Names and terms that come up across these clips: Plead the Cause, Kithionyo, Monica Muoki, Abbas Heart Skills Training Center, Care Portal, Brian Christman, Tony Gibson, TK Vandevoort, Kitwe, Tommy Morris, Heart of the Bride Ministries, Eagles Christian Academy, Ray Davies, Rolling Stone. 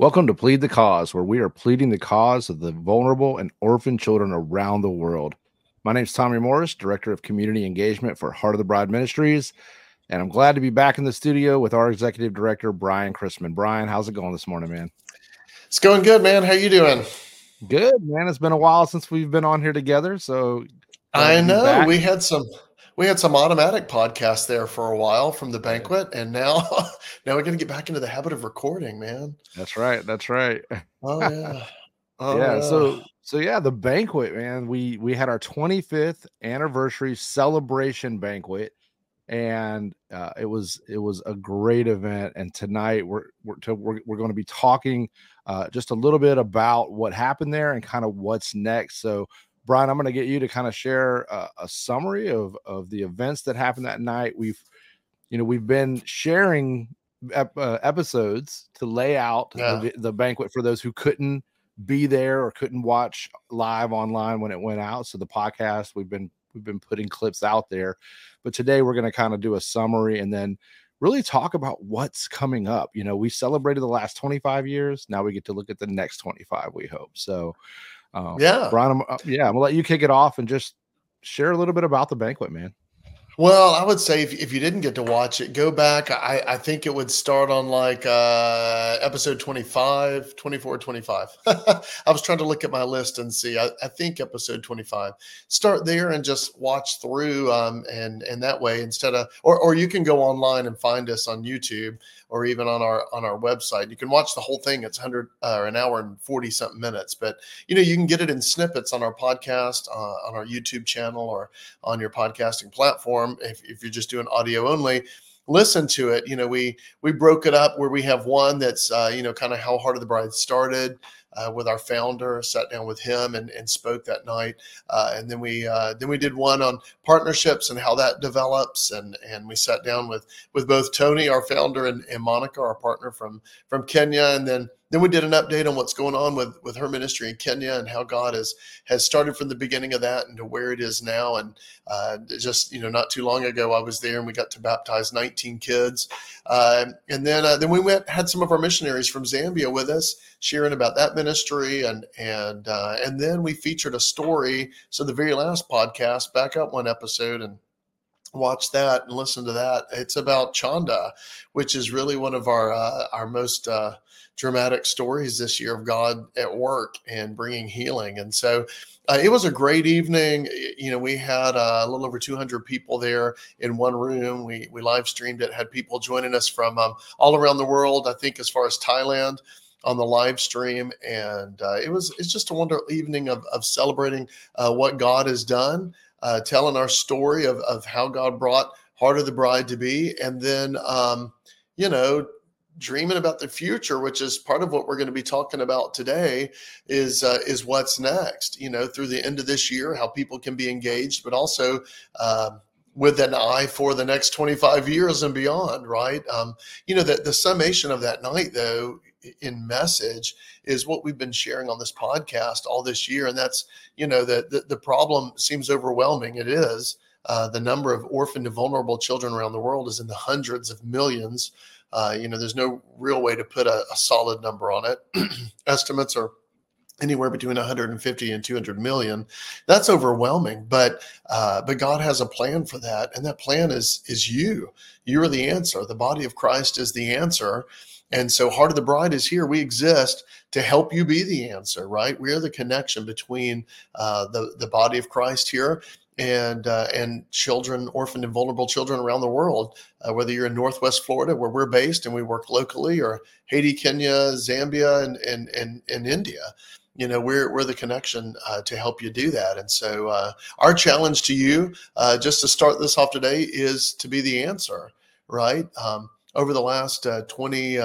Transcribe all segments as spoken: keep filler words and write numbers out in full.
Welcome to Plead the Cause, where we are pleading the cause of the vulnerable and orphan children around the world. My name is Tommy Morris, Director of Community Engagement for Heart of the Bride Ministries, and I'm glad to be back in the studio with our Executive Director, Brian Christman. Brian, how's it going this morning, man? It's going good, man. How you doing? Good, man. It's been a while since we've been on here together, so I know back. we had some we had some automatic podcasts there for a while from the banquet, and now now we're going to get back into the habit of recording, man. That's right. That's right. Oh yeah. Oh, yeah. yeah. So so yeah, the banquet, man. We we had our twenty-fifth anniversary celebration banquet, and uh, it was it was a great event. And tonight we're we're to, we're, we're going to be talking uh, just a little bit about what happened there and kind of what's next. So, Brian, I'm going to get you to kind of share a, a summary of, of the events that happened that night. We've, you know, we've been sharing ep- uh, episodes to lay out yeah. the, the banquet for those who couldn't be there or couldn't watch live online when it went out. So the podcast, we've been we've been putting clips out there, but today we're going to kind of do a summary and then really talk about what's coming up. You know, we celebrated the last twenty-five years. Now we get to look at the next twenty-five. We hope so. Um, yeah, Brian. I'm, uh, yeah, I'm gonna let you kick it off and just share a little bit about the banquet, man. Well, I would say if, if you didn't get to watch it, go back. I, I think it would start on like uh, episode twenty-five, twenty-four, twenty-five. I was trying to look at my list and see. I, I think episode twenty-five. Start there and just watch through, um, and and that way instead of or or you can go online and find us on YouTube or even on our on our website. You can watch the whole thing. It's hundred or uh, an hour and forty something minutes, but you know you can get it in snippets on our podcast, uh, on our YouTube channel, or on your podcasting platform. If, if you're just doing audio only, listen to it. You know, we we broke it up where we have one that's, uh, you know, kind of how Heart of the Bride started uh, with our founder, sat down with him and, and spoke that night. Uh, and then we uh, then we did one on partnerships and how that develops. And and we sat down with with both Tony, our founder, and, and Monica, our partner from from Kenya. And then Then we did an update on what's going on with, with her ministry in Kenya and how God has, has started from the beginning of that and to where it is now. And uh, just, you know, not too long ago, I was there and we got to baptize nineteen kids. Uh, and then uh, then we went had some of our missionaries from Zambia with us sharing about that ministry. And and uh, and then we featured a story. So the very last podcast, back up one episode and watch that and listen to that. It's about Chanda, which is really one of our uh, our most uh, dramatic stories this year of God at work and bringing healing. And so uh, it was a great evening. You know, we had uh, a little over two hundred people there in one room. We we live streamed it, had people joining us from um, all around the world, I think as far as Thailand on the live stream. And uh, it was it's just a wonderful evening of, of celebrating uh, what God has done. Uh, telling our story of, of how God brought Heart of the Bride to be, and then, um, you know, dreaming about the future, which is part of what we're going to be talking about today is uh, is what's next, you know, through the end of this year, how people can be engaged, but also um, with an eye for the next twenty-five years and beyond, right? Um, you know, the, the summation of that night, though, in message is what we've been sharing on this podcast all this year. And that's, you know, the, the, the problem seems overwhelming. It is uh, the number of orphaned and vulnerable children around the world is in the hundreds of millions. Uh, you know, there's no real way to put a, a solid number on it. Estimates are anywhere between one hundred fifty and two hundred million. That's overwhelming, but uh, but God has a plan for that. And that plan is is you. You're the answer. The body of Christ is the answer. And so Heart of the Bride is here. We exist to help you be the answer, right? We are the connection between uh, the, the body of Christ here and uh, and children, orphaned and vulnerable children around the world, uh, whether you're in Northwest Florida, where we're based and we work locally, or Haiti, Kenya, Zambia, and and and, and India. You know, we're we're the connection uh, to help you do that. And so uh, our challenge to you, uh, just to start this off today, is to be the answer, right? Um Over the last uh, twenty,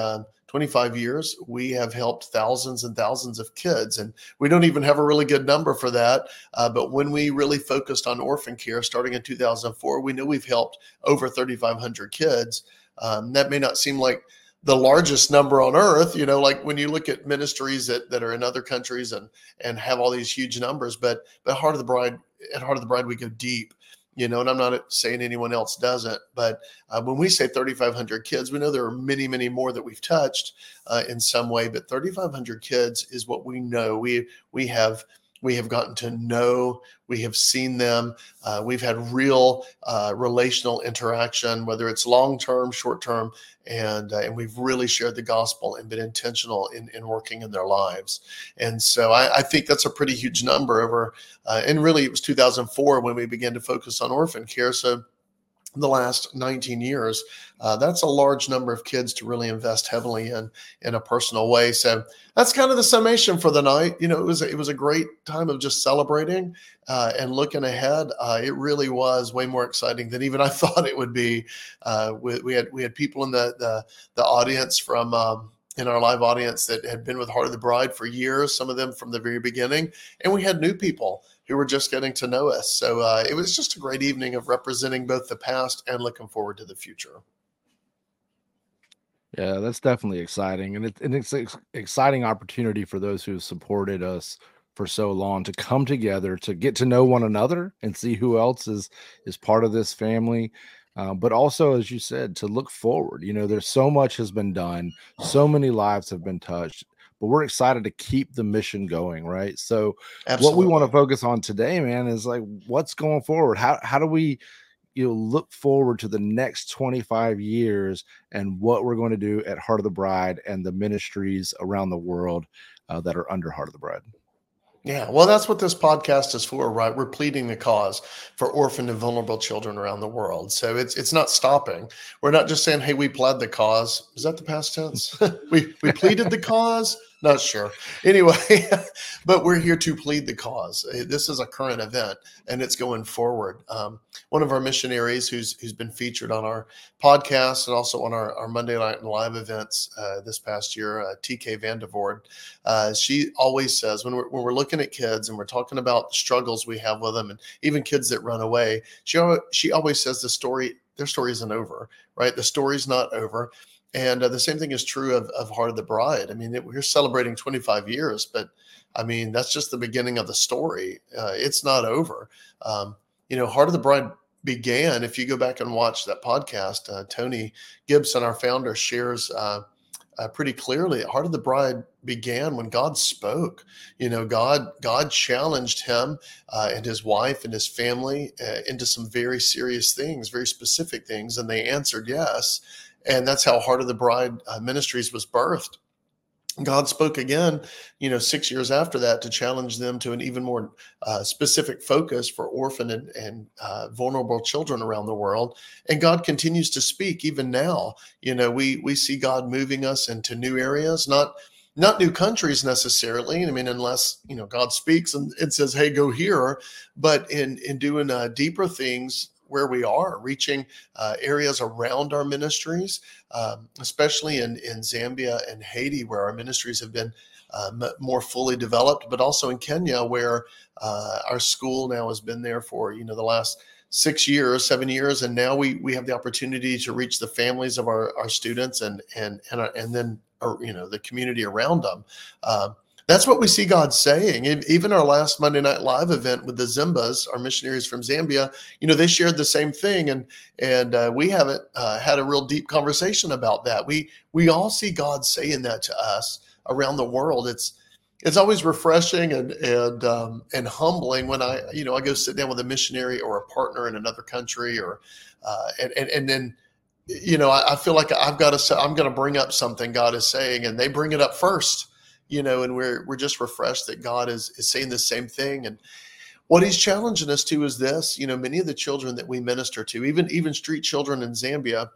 twenty-five years, we have helped thousands and thousands of kids. And we don't even have a really good number for that. Uh, but when we really focused on orphan care starting in two thousand four, we knew we've helped over thirty-five hundred kids. Um, that may not seem like the largest number on earth, you know, like when you look at ministries that, that are in other countries and and have all these huge numbers. But, but Heart of the Bride, at Heart of the Bride, we go deep. you know, and I'm not saying anyone else doesn't, but uh, when we say thirty-five hundred kids, we know there are many, many more that we've touched uh, in some way, but thirty-five hundred kids is what we know. We, we have, we have gotten to know, we have seen them. Uh, we've had real uh, relational interaction, whether it's long-term, short-term, and uh, and we've really shared the gospel and been intentional in, in working in their lives. And so I, I think that's a pretty huge number over, uh, and really it was two thousand four when we began to focus on orphan care. So the last nineteen years, uh, that's a large number of kids to really invest heavily in, in a personal way. So that's kind of the summation for the night. You know, it was, it was a great time of just celebrating uh, and looking ahead. Uh, it really was way more exciting than even I thought it would be. Uh, we, we had, we had people in the, the, the audience from, um, in our live audience that had been with Heart of the Bride for years, some of them from the very beginning. And we had new people who were just getting to know us. So uh, it was just a great evening of representing both the past and looking forward to the future. Yeah, that's definitely exciting. And, it, and it's an exciting opportunity for those who have supported us for so long to come together, to get to know one another and see who else is, is part of this family. Uh, but also, as you said, to look forward. You know, there's so much has been done. So many lives have been touched. But we're excited to keep the mission going, right? So Absolutely. What we want to focus on today, man, is like what's going forward. How how do we, you know, look forward to the next twenty-five years and what we're going to do at Heart of the Bride and the ministries around the world uh, that are under Heart of the Bride. Yeah, well, that's what this podcast is for, right? We're pleading the cause for orphaned and vulnerable children around the world. So it's it's not stopping. We're not just saying, hey, we pled the cause. Is that the past tense? we we pleaded the cause? Not sure. Anyway, but we're here to plead the cause. This is a current event, and it's going forward. Um, one of our missionaries who's who's been featured on our podcast and also on our, our Monday Night and Live events uh, this past year, uh, T K Vandevoort, uh, she always says when we're, when we're looking at kids and we're talking about the struggles we have with them and even kids that run away, she always, she always says the story, their story isn't over, right? The story's not over. And uh, the same thing is true of, of Heart of the Bride. I mean, it, we're celebrating twenty-five years, but I mean, that's just the beginning of the story. Uh, it's not over. Um, you know, Heart of the Bride began, if you go back and watch that podcast, uh, Tony Gibson, our founder, shares uh, uh, pretty clearly, Heart of the Bride began when God spoke. You know, God God challenged him uh, and his wife and his family uh, into some very serious things, very specific things, and they answered yes. And that's how Heart of the Bride uh, Ministries was birthed. God spoke again, you know, six years after that to challenge them to an even more uh, specific focus for orphan and, and uh, vulnerable children around the world. And God continues to speak even now. You know, we we see God moving us into new areas, not not new countries necessarily. I mean, unless, you know, God speaks and, and says, hey, go here. But in, in doing uh, deeper things, where we are, reaching uh, areas around our ministries, um, especially in, in Zambia and Haiti, where our ministries have been uh, m- more fully developed, but also in Kenya, where uh, our school now has been there for, you know, the last six years, seven years. And now we we have the opportunity to reach the families of our, our students and and and, our, and then, our, you know, the community around them. Uh, That's what we see God saying. Even our last Monday Night Live event with the Zimbas, our missionaries from Zambia, you know, they shared the same thing, and and uh, we haven't uh, had a real deep conversation about that. We we all see God saying that to us around the world. It's it's always refreshing and and um, and humbling when I you know I go sit down with a missionary or a partner in another country, or uh, and, and and then. You know, I, I feel like I've got to I'm going to bring up something God is saying, and they bring it up first. You know, and we're we're just refreshed that God is, is saying the same thing. And what he's challenging us to is this, you know, many of the children that we minister to, even even street children in Zambia,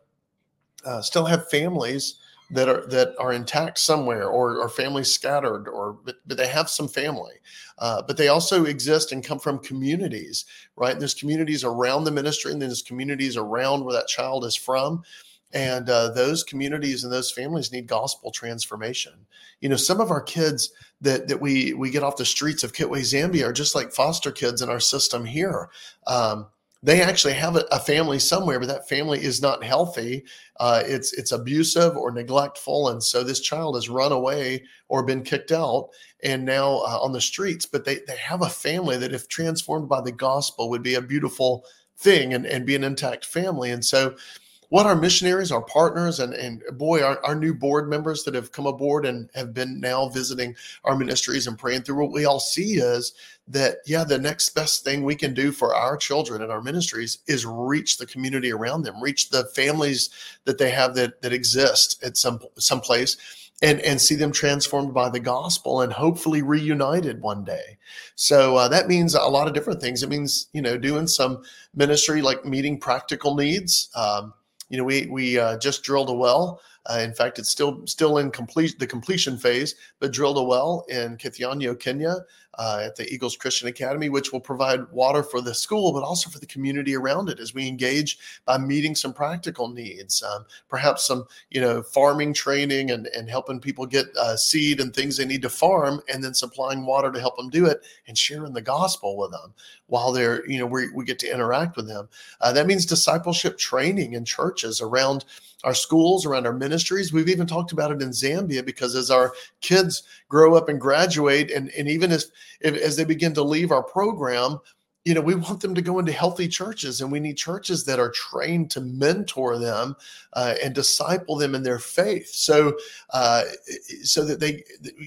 uh, still have families that are that are intact somewhere, or, or families scattered, or but, but they have some family. Uh, but they also exist and come from communities, right? There's communities around the ministry, and there's communities around where that child is from. And uh, those communities and those families need gospel transformation. You know, some of our kids that that we we get off the streets of Kitwe, Zambia, are just like foster kids in our system here. Um, they actually have a, a family somewhere, but that family is not healthy. Uh, it's it's abusive or neglectful, and so this child has run away or been kicked out, and now uh, on the streets. But they they have a family that, if transformed by the gospel, would be a beautiful thing and, and be an intact family. And so what our missionaries, our partners, and, and boy, our, our new board members that have come aboard and have been now visiting our ministries and praying through, what we all see is that, yeah, the next best thing we can do for our children and our ministries is reach the community around them, reach the families that they have that that exist at some some place, and, and see them transformed by the gospel and hopefully reunited one day. So uh, that means a lot of different things. It means, you know, doing some ministry like meeting practical needs. Um, You know, we we uh, just drilled a well. Uh, in fact, it's still still in complete the completion phase, but drilled a well in Kithionyo, Kenya, uh, at the Eagles Christian Academy, which will provide water for the school, but also for the community around it as we engage by meeting some practical needs, um, perhaps some, you know, farming training and, and helping people get uh, seed and things they need to farm, and then supplying water to help them do it and sharing the gospel with them while they're, you know, we, we get to interact with them. Uh, that means discipleship training in churches around our schools, around our ministries. We've even talked about it in Zambia, because as our kids grow up and graduate, and, and even as, if, as they begin to leave our program, you know, we want them to go into healthy churches, and we need churches that are trained to mentor them uh, and disciple them in their faith. So, uh, so that they,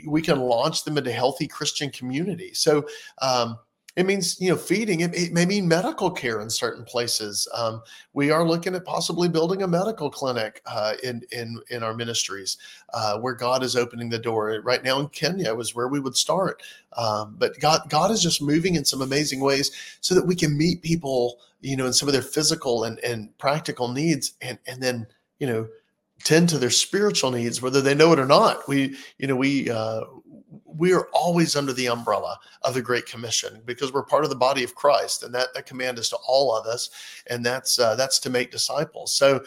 we can launch them into healthy Christian community. So, um, It means, you know, feeding. It, it may mean medical care in certain places. Um, we are looking at possibly building a medical clinic uh, in, in in our ministries uh, where God is opening the door. Right now in Kenya is where we would start. Um, but God, God is just moving in some amazing ways so that we can meet people, you know, in some of their physical and, and practical needs, and and then, you know, tend to their spiritual needs, whether they know it or not. We, you know, we uh, we are always under the umbrella of the Great Commission, because we're part of the body of Christ, and that, that command is to all of us, and that's uh, that's to make disciples. So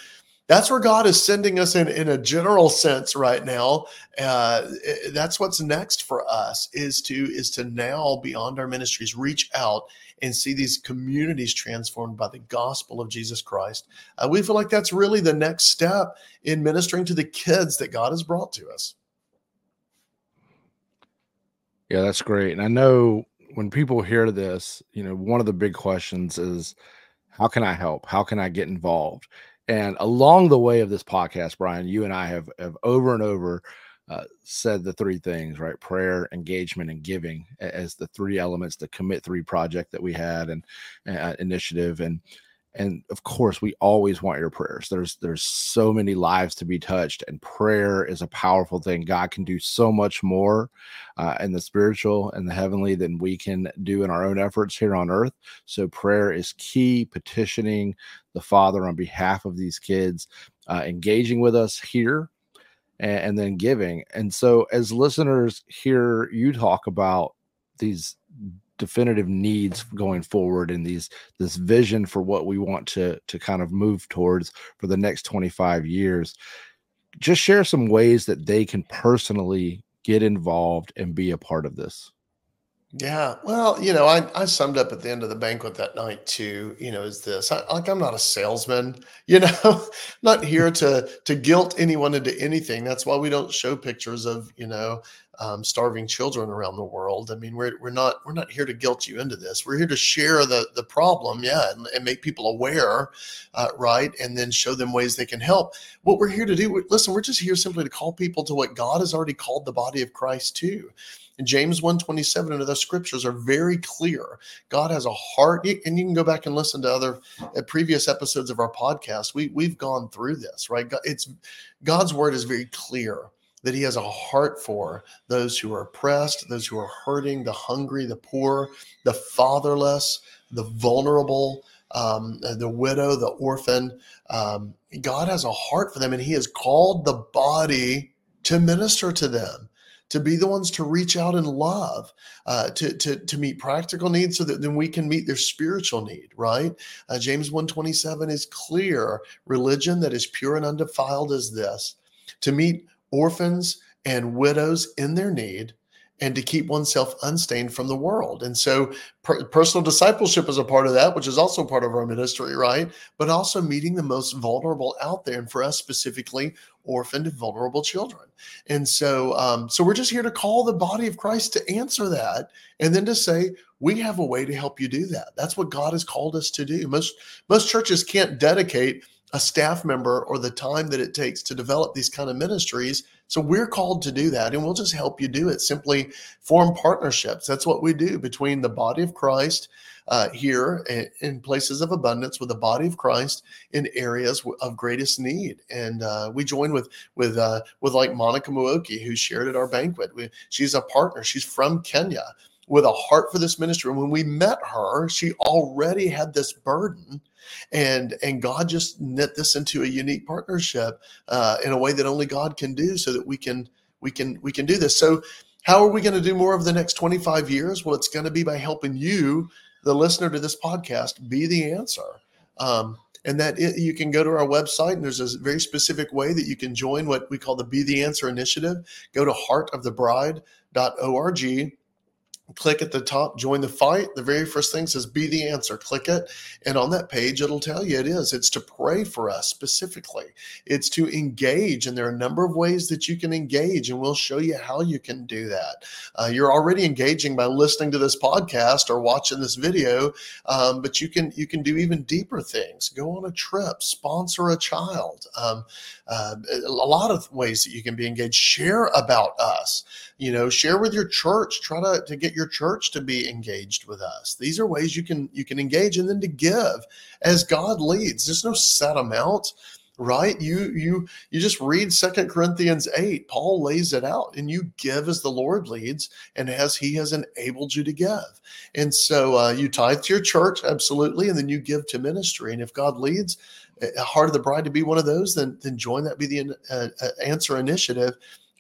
that's where God is sending us in, in a general sense right now. Uh, that's what's next for us is to is to now, beyond our ministries, reach out and see these communities transformed by the gospel of Jesus Christ. Uh, we feel like that's really the next step in ministering to the kids that God has brought to us. Yeah, that's great. And I know when people hear this, you know, one of the big questions is, how can I help? How can I get involved? And along the way of this podcast, Brian, you and I have, have over and over uh, said the three things, right? Prayer, engagement, and giving as the three elements, the Commit Three project that we had and uh, initiative. And, and of course, we always want your prayers. There's, there's so many lives to be touched, and prayer is a powerful thing. God can do so much more uh, in the spiritual and the heavenly than we can do in our own efforts here on earth. So prayer is key, petitioning the Father on behalf of these kids, uh, engaging with us here, and, and then giving. And so as listeners hear you talk about these definitive needs going forward and these this vision for what we want to, to kind of move towards for the next twenty-five years, just share some ways that they can personally get involved and be a part of this. Yeah, well, you know, I, I summed up at the end of the banquet that night too, you know, is this, I, like, I'm not a salesman, you know, not here to to guilt anyone into anything. That's why we don't show pictures of, you know, um, starving children around the world. I mean, we're, we're not, we're not here to guilt you into this. We're here to share the, the problem. Yeah. And, and make people aware, uh, right. And then show them ways they can help. What we're here to do. We, listen, we're just here simply to call people to what God has already called the body of Christ to. And James one twenty-seven and other scriptures are very clear. God has a heart, and you can go back and listen to other uh, previous episodes of our podcast. We we've gone through this, right? It's God's word is very clear that he has a heart for those who are oppressed, those who are hurting, the hungry, the poor, the fatherless, the vulnerable, um, the widow, the orphan. Um, God has a heart for them, and he has called the body to minister to them, to be the ones to reach out in love, uh, to, to, to meet practical needs so that then we can meet their spiritual need, right? Uh, James one twenty-seven is clear. Religion that is pure and undefiled is this, to meet orphans and widows in their need and to keep oneself unstained from the world. And so per- personal discipleship is a part of that, which is also part of our ministry, right? But also meeting the most vulnerable out there, and for us specifically, orphaned and vulnerable children. And so um, so we're just here to call the body of Christ to answer that, and then to say, we have a way to help you do that. That's what God has called us to do. Most, most churches can't dedicate a staff member or the time that it takes to develop these kind of ministries. So we're called to do that, and we'll just help you do it. Simply form partnerships. That's what we do between the body of Christ uh, here in, in places of abundance with the body of Christ in areas of greatest need. And uh, we join with with uh, with like Monica Muoki, who shared at our banquet. We, she's a partner. She's from Kenya with a heart for this ministry. And when we met her, she already had this burden. And and God just knit this into a unique partnership uh, in a way that only God can do, so that we can we can we can do this. So how are we going to do more over the next twenty-five years? Well, it's going to be by helping you, the listener to this podcast, be the answer. Um, and that it, you can go to our website, and there's a very specific way that you can join what we call the Be the Answer Initiative. Go to heart of the bride dot org. Click at the top, join the fight. The very first thing says Be the Answer. Click it. And on that page, it'll tell you it is. It's to pray for us specifically. It's to engage. And there are a number of ways that you can engage, and we'll show you how you can do that. Uh, you're already engaging by listening to this podcast or watching this video, um, but you can you can do even deeper things. Go on a trip, sponsor a child. Um, uh, a lot of ways that you can be engaged. Share about us. You know, share with your church. Try to, to get your church to be engaged with us. These are ways you can you can engage, and then to give as God leads. There's no set amount, right? You you you just read Second Corinthians eight. Paul lays it out, and you give as the Lord leads and as he has enabled you to give. And so uh, you tithe to your church, absolutely, and then you give to ministry. And if God leads Heart of the Bride to be one of those, then then join that Be the uh, Answer Initiative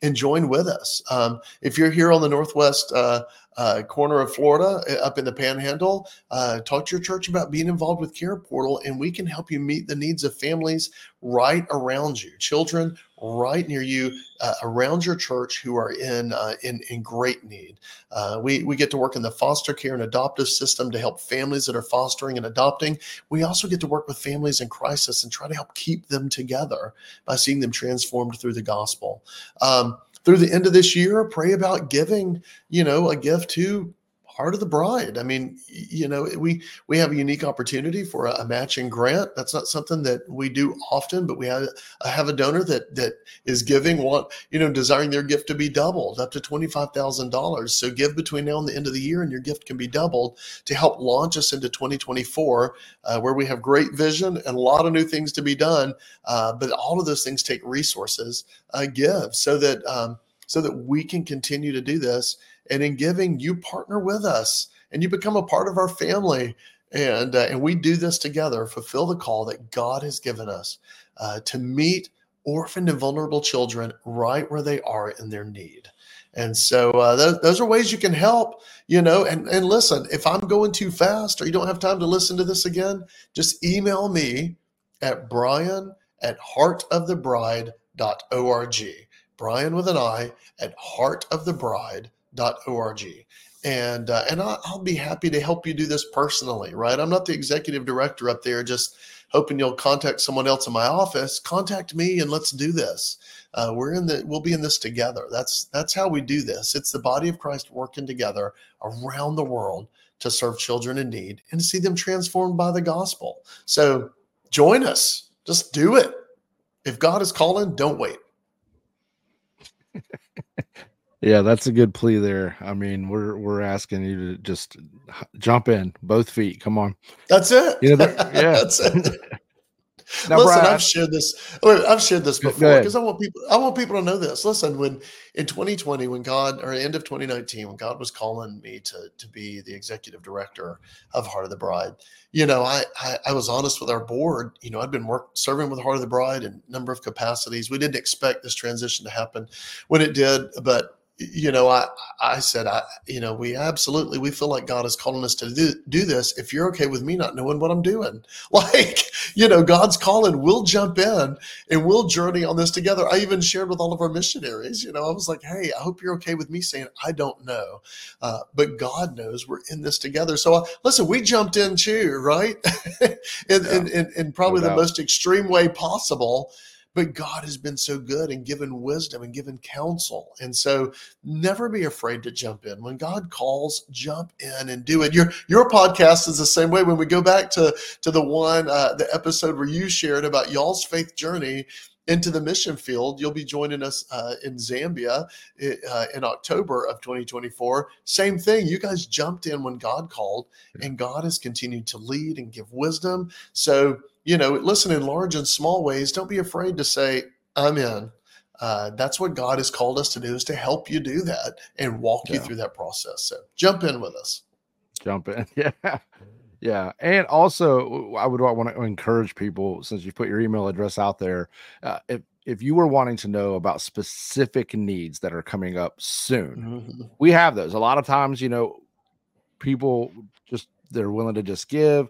and join with us. Um, if you're here on the northwest uh, uh, corner of Florida, up in the Panhandle, uh, talk to your church about being involved with Care Portal, and we can help you meet the needs of families right around you, children right near you, uh, around your church, who are in uh, in, in great need. Uh, we, we get to work in the foster care and adoptive system to help families that are fostering and adopting. We also get to work with families in crisis and try to help keep them together by seeing them transformed through the gospel. Um, through the end of this year, pray about giving, you know, a gift to Heart of the Bride. I mean, you know, we we have a unique opportunity for a, a matching grant. That's not something that we do often, but we have, have a donor that that is giving, want, you know, desiring their gift to be doubled up to twenty-five thousand dollars. So give between now and the end of the year, and your gift can be doubled to help launch us into twenty twenty-four, uh, where we have great vision and a lot of new things to be done. Uh, but all of those things take resources. Uh, give so that um, so that we can continue to do this. And in giving, you partner with us, and you become a part of our family. And uh, and we do this together, fulfill the call that God has given us uh, to meet orphaned and vulnerable children right where they are in their need. And so uh, those, those are ways you can help, you know, and, and listen, if I'm going too fast or you don't have time to listen to this again, just email me at brian at heart of the bride dot org. Brian with an I at heart of the bride dot org. Dot org, and uh, and I'll, I'll be happy to help you do this personally, right? I'm not the executive director up there, just hoping you'll contact someone else in my office. Contact me, and let's do this. Uh, we're in the we'll be in this together. That's that's how we do this. It's the body of Christ working together around the world to serve children in need and to see them transformed by the gospel. So join us. Just do it. If God is calling, don't wait. Yeah, that's a good plea there. I mean, we're we're asking you to just jump in, both feet. Come on. That's it. You know, that, yeah, that's it. Now, listen, Brian, I've shared this. I've shared this before because I want people. I want people to know this. Listen, when in twenty twenty, when God, or end of twenty nineteen, when God was calling me to to be the executive director of Heart of the Bride, you know, I I, I was honest with our board. You know, I'd been work, serving with Heart of the Bride in a number of capacities. We didn't expect this transition to happen when it did, but you know, I, I said, I, you know, we absolutely, we feel like God is calling us to do, do this. If you're okay with me not knowing what I'm doing, like, you know, God's calling, we'll jump in and we'll journey on this together. I even shared with all of our missionaries, you know, I was like, hey, I hope you're okay with me saying, I don't know, uh, but God knows we're in this together. So uh, listen, we jumped in too, right? in, yeah, in, in, in probably no doubt. The most extreme way possible. But God has been so good and given wisdom and given counsel. And so never be afraid to jump in. When God calls, jump in and do it. Your your podcast is the same way. When we go back to, to the one, uh, the episode where you shared about y'all's faith journey into the mission field, you'll be joining us uh, in Zambia uh, in October of twenty twenty-four. Same thing. You guys jumped in when God called, and God has continued to lead and give wisdom. So, you know, listen, in large and small ways, don't be afraid to say, I'm in. Uh, that's what God has called us to do, is to help you do that and walk yeah. you through that process. So jump in with us. Jump in. Yeah. Yeah. And also, I would want to encourage people, since you put your email address out there, uh, if if you were wanting to know about specific needs that are coming up soon, mm-hmm. we have those. A lot of times, you know, people just, they're willing to just give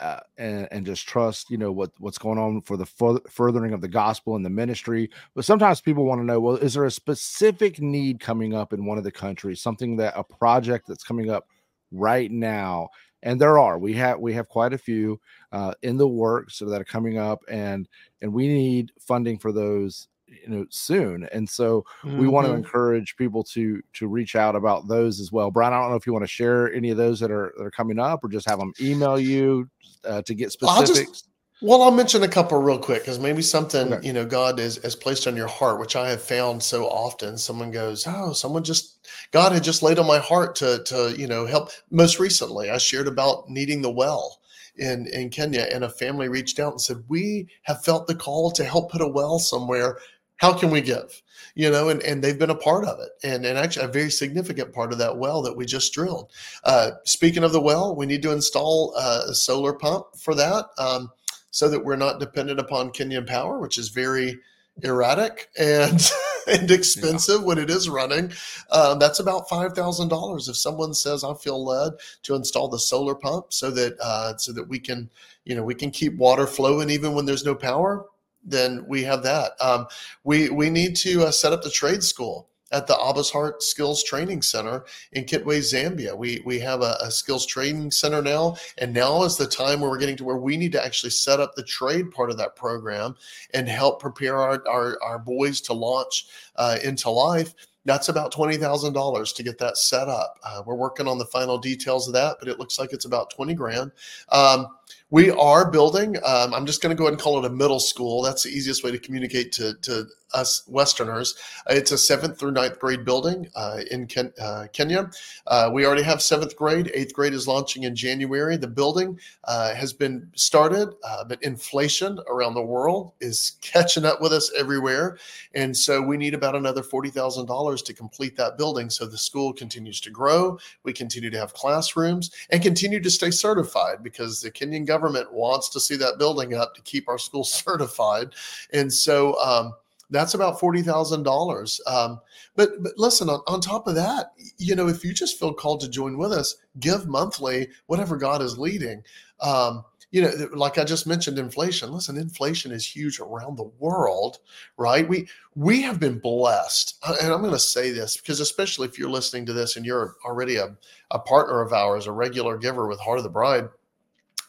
uh, and, and just trust, you know, what, what's going on for the fur- furthering of the gospel and the ministry. But sometimes people want to know, well, is there a specific need coming up in one of the countries, something that a project that's coming up right now? And there are, we have, we have quite a few uh, in the works that are coming up, and, and we need funding for those, you know, soon. And so mm-hmm. we want to encourage people to, to reach out about those as well. Brian, I don't know if you want to share any of those that are, that are coming up, or just have them email you uh, to get specifics. I'll just, well, I'll mention a couple real quick, because maybe something, okay. you know, God has, has placed on your heart, which I have found so often. Someone goes, oh, someone just, God had just laid on my heart to, to, you know, help. Most recently, I shared about needing the well. In, in Kenya, and a family reached out and said, we have felt the call to help put a well somewhere. How can we give? You know, and, and they've been a part of it. And, and actually a very significant part of that well that we just drilled. Uh, speaking of the well, we need to install uh, a solar pump for that um, so that we're not dependent upon Kenyan power, which is very erratic and and expensive yeah. when it is running. Um, that's about five thousand dollars. If someone says, I feel led to install the solar pump so that uh, so that we can, you know, we can keep water flowing even when there's no power, then we have that. Um, we, we need to uh, set up the trade school at the Abbas Heart Skills Training Center in Kitwe, Zambia. We we have a, a skills training center now, and now is the time where we're getting to where we need to actually set up the trade part of that program and help prepare our, our, our boys to launch uh, into life. That's about twenty thousand dollars to get that set up. Uh, we're working on the final details of that, but it looks like it's about twenty grand. Um, we are building, um, I'm just going to go ahead and call it a middle school. That's the easiest way to communicate to, to us Westerners. It's a seventh through ninth grade building uh, in Ken- uh, Kenya. Uh, we already have seventh grade. Eighth grade is launching in January. The building uh, has been started, uh, but inflation around the world is catching up with us everywhere. And so we need about another forty thousand dollars to complete that building. So the school continues to grow. We continue to have classrooms and continue to stay certified, because the Kenyan government wants to see that building up to keep our school certified. And so, um, that's about forty thousand dollars. Um, but, but listen, on, on top of that, you know, if you just feel called to join with us, give monthly, whatever God is leading. Um, you know, like I just mentioned, inflation. Listen, inflation is huge around the world, right? We we have been blessed. And I'm going to say this, because especially if you're listening to this and you're already a, a partner of ours, a regular giver with Heart of the Bride,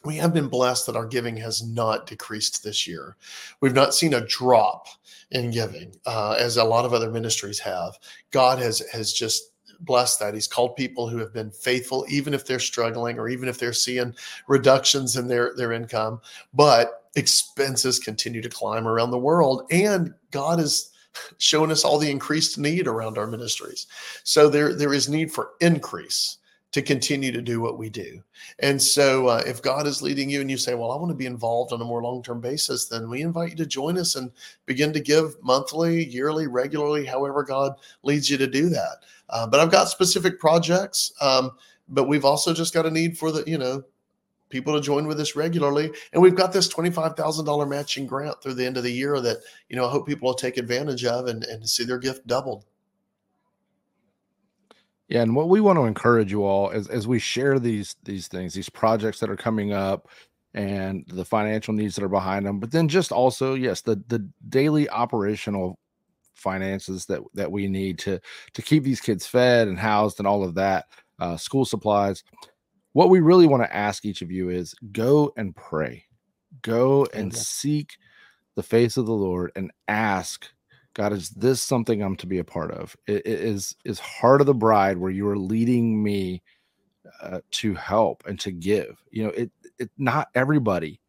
we have been blessed that our giving has not decreased this year. We've not seen a drop in giving, uh, as a lot of other ministries have. God has has just blessed that. He's called people who have been faithful, even if they're struggling or even if they're seeing reductions in their, their income. But expenses continue to climb around the world, and God is showing us all the increased need around our ministries. So there there is need for increase to continue to do what we do. And so uh, if God is leading you and you say, well, I want to be involved on a more long-term basis, then we invite you to join us and begin to give monthly, yearly, regularly, however God leads you to do that. Uh, but I've got specific projects, um, but we've also just got a need for the, you know, people to join with us regularly. And we've got this twenty-five thousand dollars matching grant through the end of the year that, you know, I hope people will take advantage of and, and see their gift doubled. Yeah, and what we want to encourage you all is as we share these these things, these projects that are coming up and the financial needs that are behind them, but then just also, yes, the the daily operational finances that that we need to to keep these kids fed and housed and all of that, uh, school supplies. What we really want to ask each of you is go and pray, go and yeah. seek the face of the Lord and ask, God, is this something I'm to be a part of? It, it is is Heart of the Bride where you are leading me uh, to help and to give? You know, it it not everybody.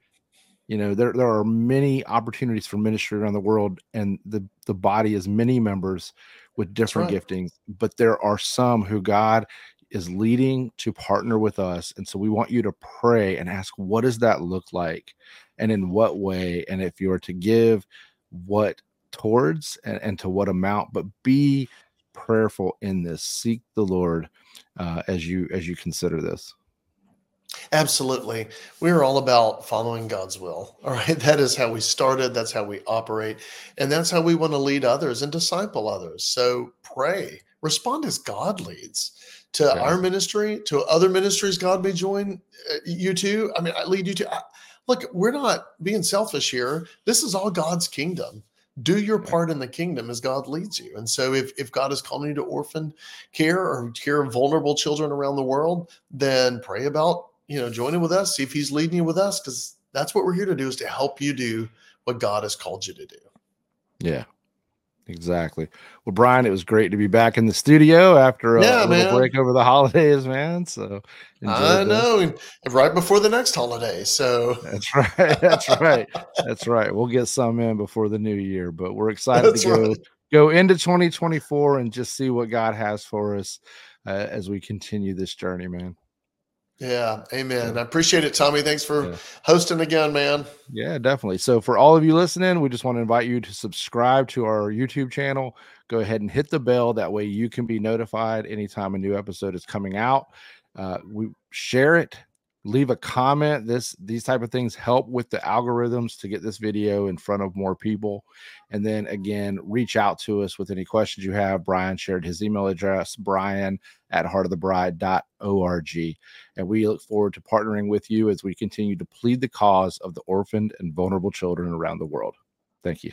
You know, there there are many opportunities for ministry around the world, and the the body is many members with different right. giftings, but there are some who God is leading to partner with us, and so we want you to pray and ask, what does that look like, and in what way, and if you are to give, what towards and, and to what amount, but be prayerful in this. Seek the Lord uh, as you as you consider this. Absolutely. We're all about following God's will. All right. That is how we started. That's how we operate. And that's how we want to lead others and disciple others. So pray, respond as God leads to yeah. our ministry, to other ministries. God may join you too. I mean, I lead you to look, we're not being selfish here. This is all God's kingdom. Do your part in the kingdom as God leads you. And so if, if God is calling you to orphan care or care of vulnerable children around the world, then pray about, you know, joining with us, see if he's leading you with us, because that's what we're here to do, is to help you do what God has called you to do. Yeah, exactly. Well, Brian, it was great to be back in the studio after a, yeah, a little break over the holidays, man. So I this. know, and right before the next holiday. So that's right. That's right. That's right. We'll get some in before the new year, but we're excited that's to go, right. go into twenty twenty-four and just see what God has for us uh, as we continue this journey, man. Yeah. Amen. I appreciate it, Tommy. Thanks for yeah. hosting again, man. Yeah, definitely. So for all of you listening, we just want to invite you to subscribe to our YouTube channel. Go ahead and hit the bell. That way you can be notified anytime a new episode is coming out. Uh, we share it, leave a comment. This, these type of things help with the algorithms to get this video in front of more people. And then again, reach out to us with any questions you have. Brian shared his email address, Brian at heart of the bride dot org. And we look forward to partnering with you as we continue to plead the cause of the orphaned and vulnerable children around the world. Thank you.